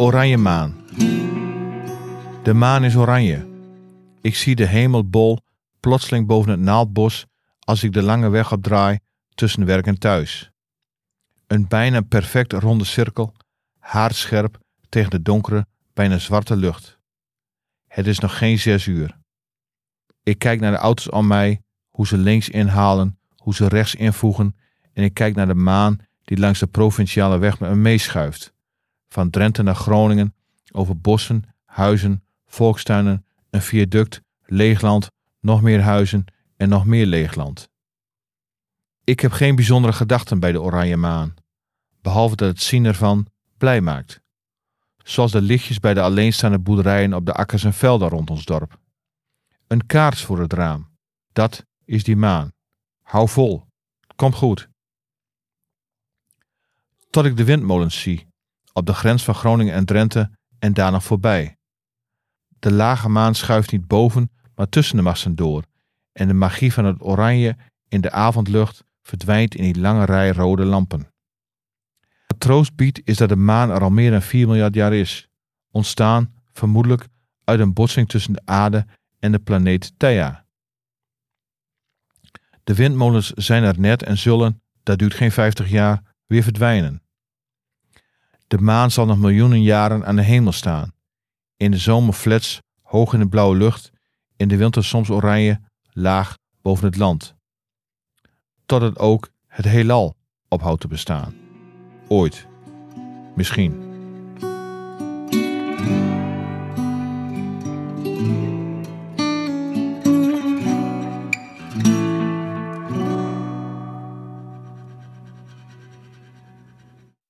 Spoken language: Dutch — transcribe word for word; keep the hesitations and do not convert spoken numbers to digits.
oranje maan. De maan is oranje. Ik zie de hemel bol, plotseling boven het naaldbos, als ik de lange weg opdraai tussen werk en thuis. Een bijna perfect ronde cirkel, haarscherp tegen de donkere, bijna zwarte lucht. Het is nog geen zes uur. Ik kijk naar de auto's om mij, hoe ze links inhalen, hoe ze rechts invoegen, en ik kijk naar de maan die langs de provinciale weg met me meeschuift. Van Drenthe naar Groningen, over bossen, huizen, volkstuinen, een viaduct, leegland, nog meer huizen en nog meer leegland. Ik heb geen bijzondere gedachten bij de oranje maan, behalve dat het zien ervan blij maakt. Zoals de lichtjes bij de alleenstaande boerderijen op de akkers en velden rond ons dorp. Een kaars voor het raam. Dat is die maan. Hou vol. Komt goed. Tot ik de windmolens zie, op de grens van Groningen en Drenthe en daar nog voorbij. De lage maan schuift niet boven, maar tussen de masten door. En de magie van het oranje in de avondlucht verdwijnt in die lange rij rode lampen. Wat troost biedt is dat de maan er al meer dan vier miljard jaar is. Ontstaan, vermoedelijk, uit een botsing tussen de aarde en de planeet Theia. De windmolens zijn er net en zullen, dat duurt geen vijftig jaar, weer verdwijnen. De maan zal nog miljoenen jaren aan de hemel staan. In de zomer flets, hoog in de blauwe lucht, in de winter soms oranje, laag boven het land. Totdat ook het heelal ophoudt te bestaan. Ooit. Misschien.